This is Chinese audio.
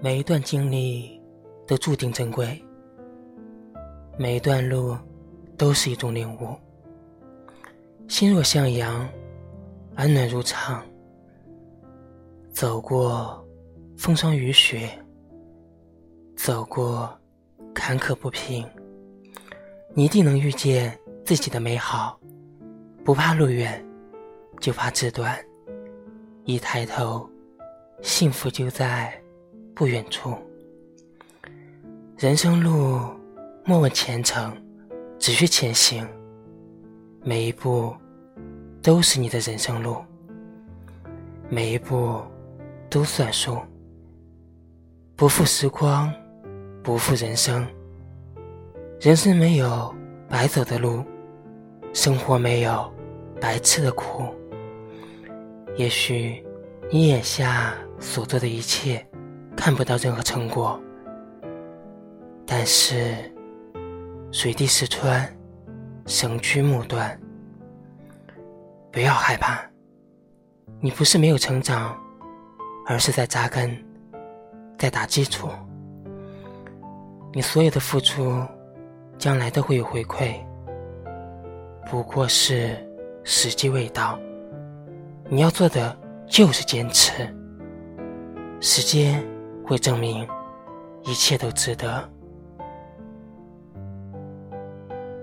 每一段经历都注定珍贵，每一段路都是一种领悟。心若向阳，安暖如常，走过风霜雨雪，走过坎坷不平，你一定能遇见自己的美好。不怕路远，就怕志短。一抬头，幸福就在不远处。人生路，莫问前程，只需前行。每一步都是你的人生路，每一步都算数。不负时光，不负人生。人生没有白走的路，生活没有白吃的苦。也许你眼下所做的一切看不到任何成果，但是水滴石穿，绳屈木断。不要害怕，你不是没有成长，而是在扎根，在打基础。你所有的付出将来都会有回馈，不过是时机未到。你要做的就是坚持，时间会证明一切都值得。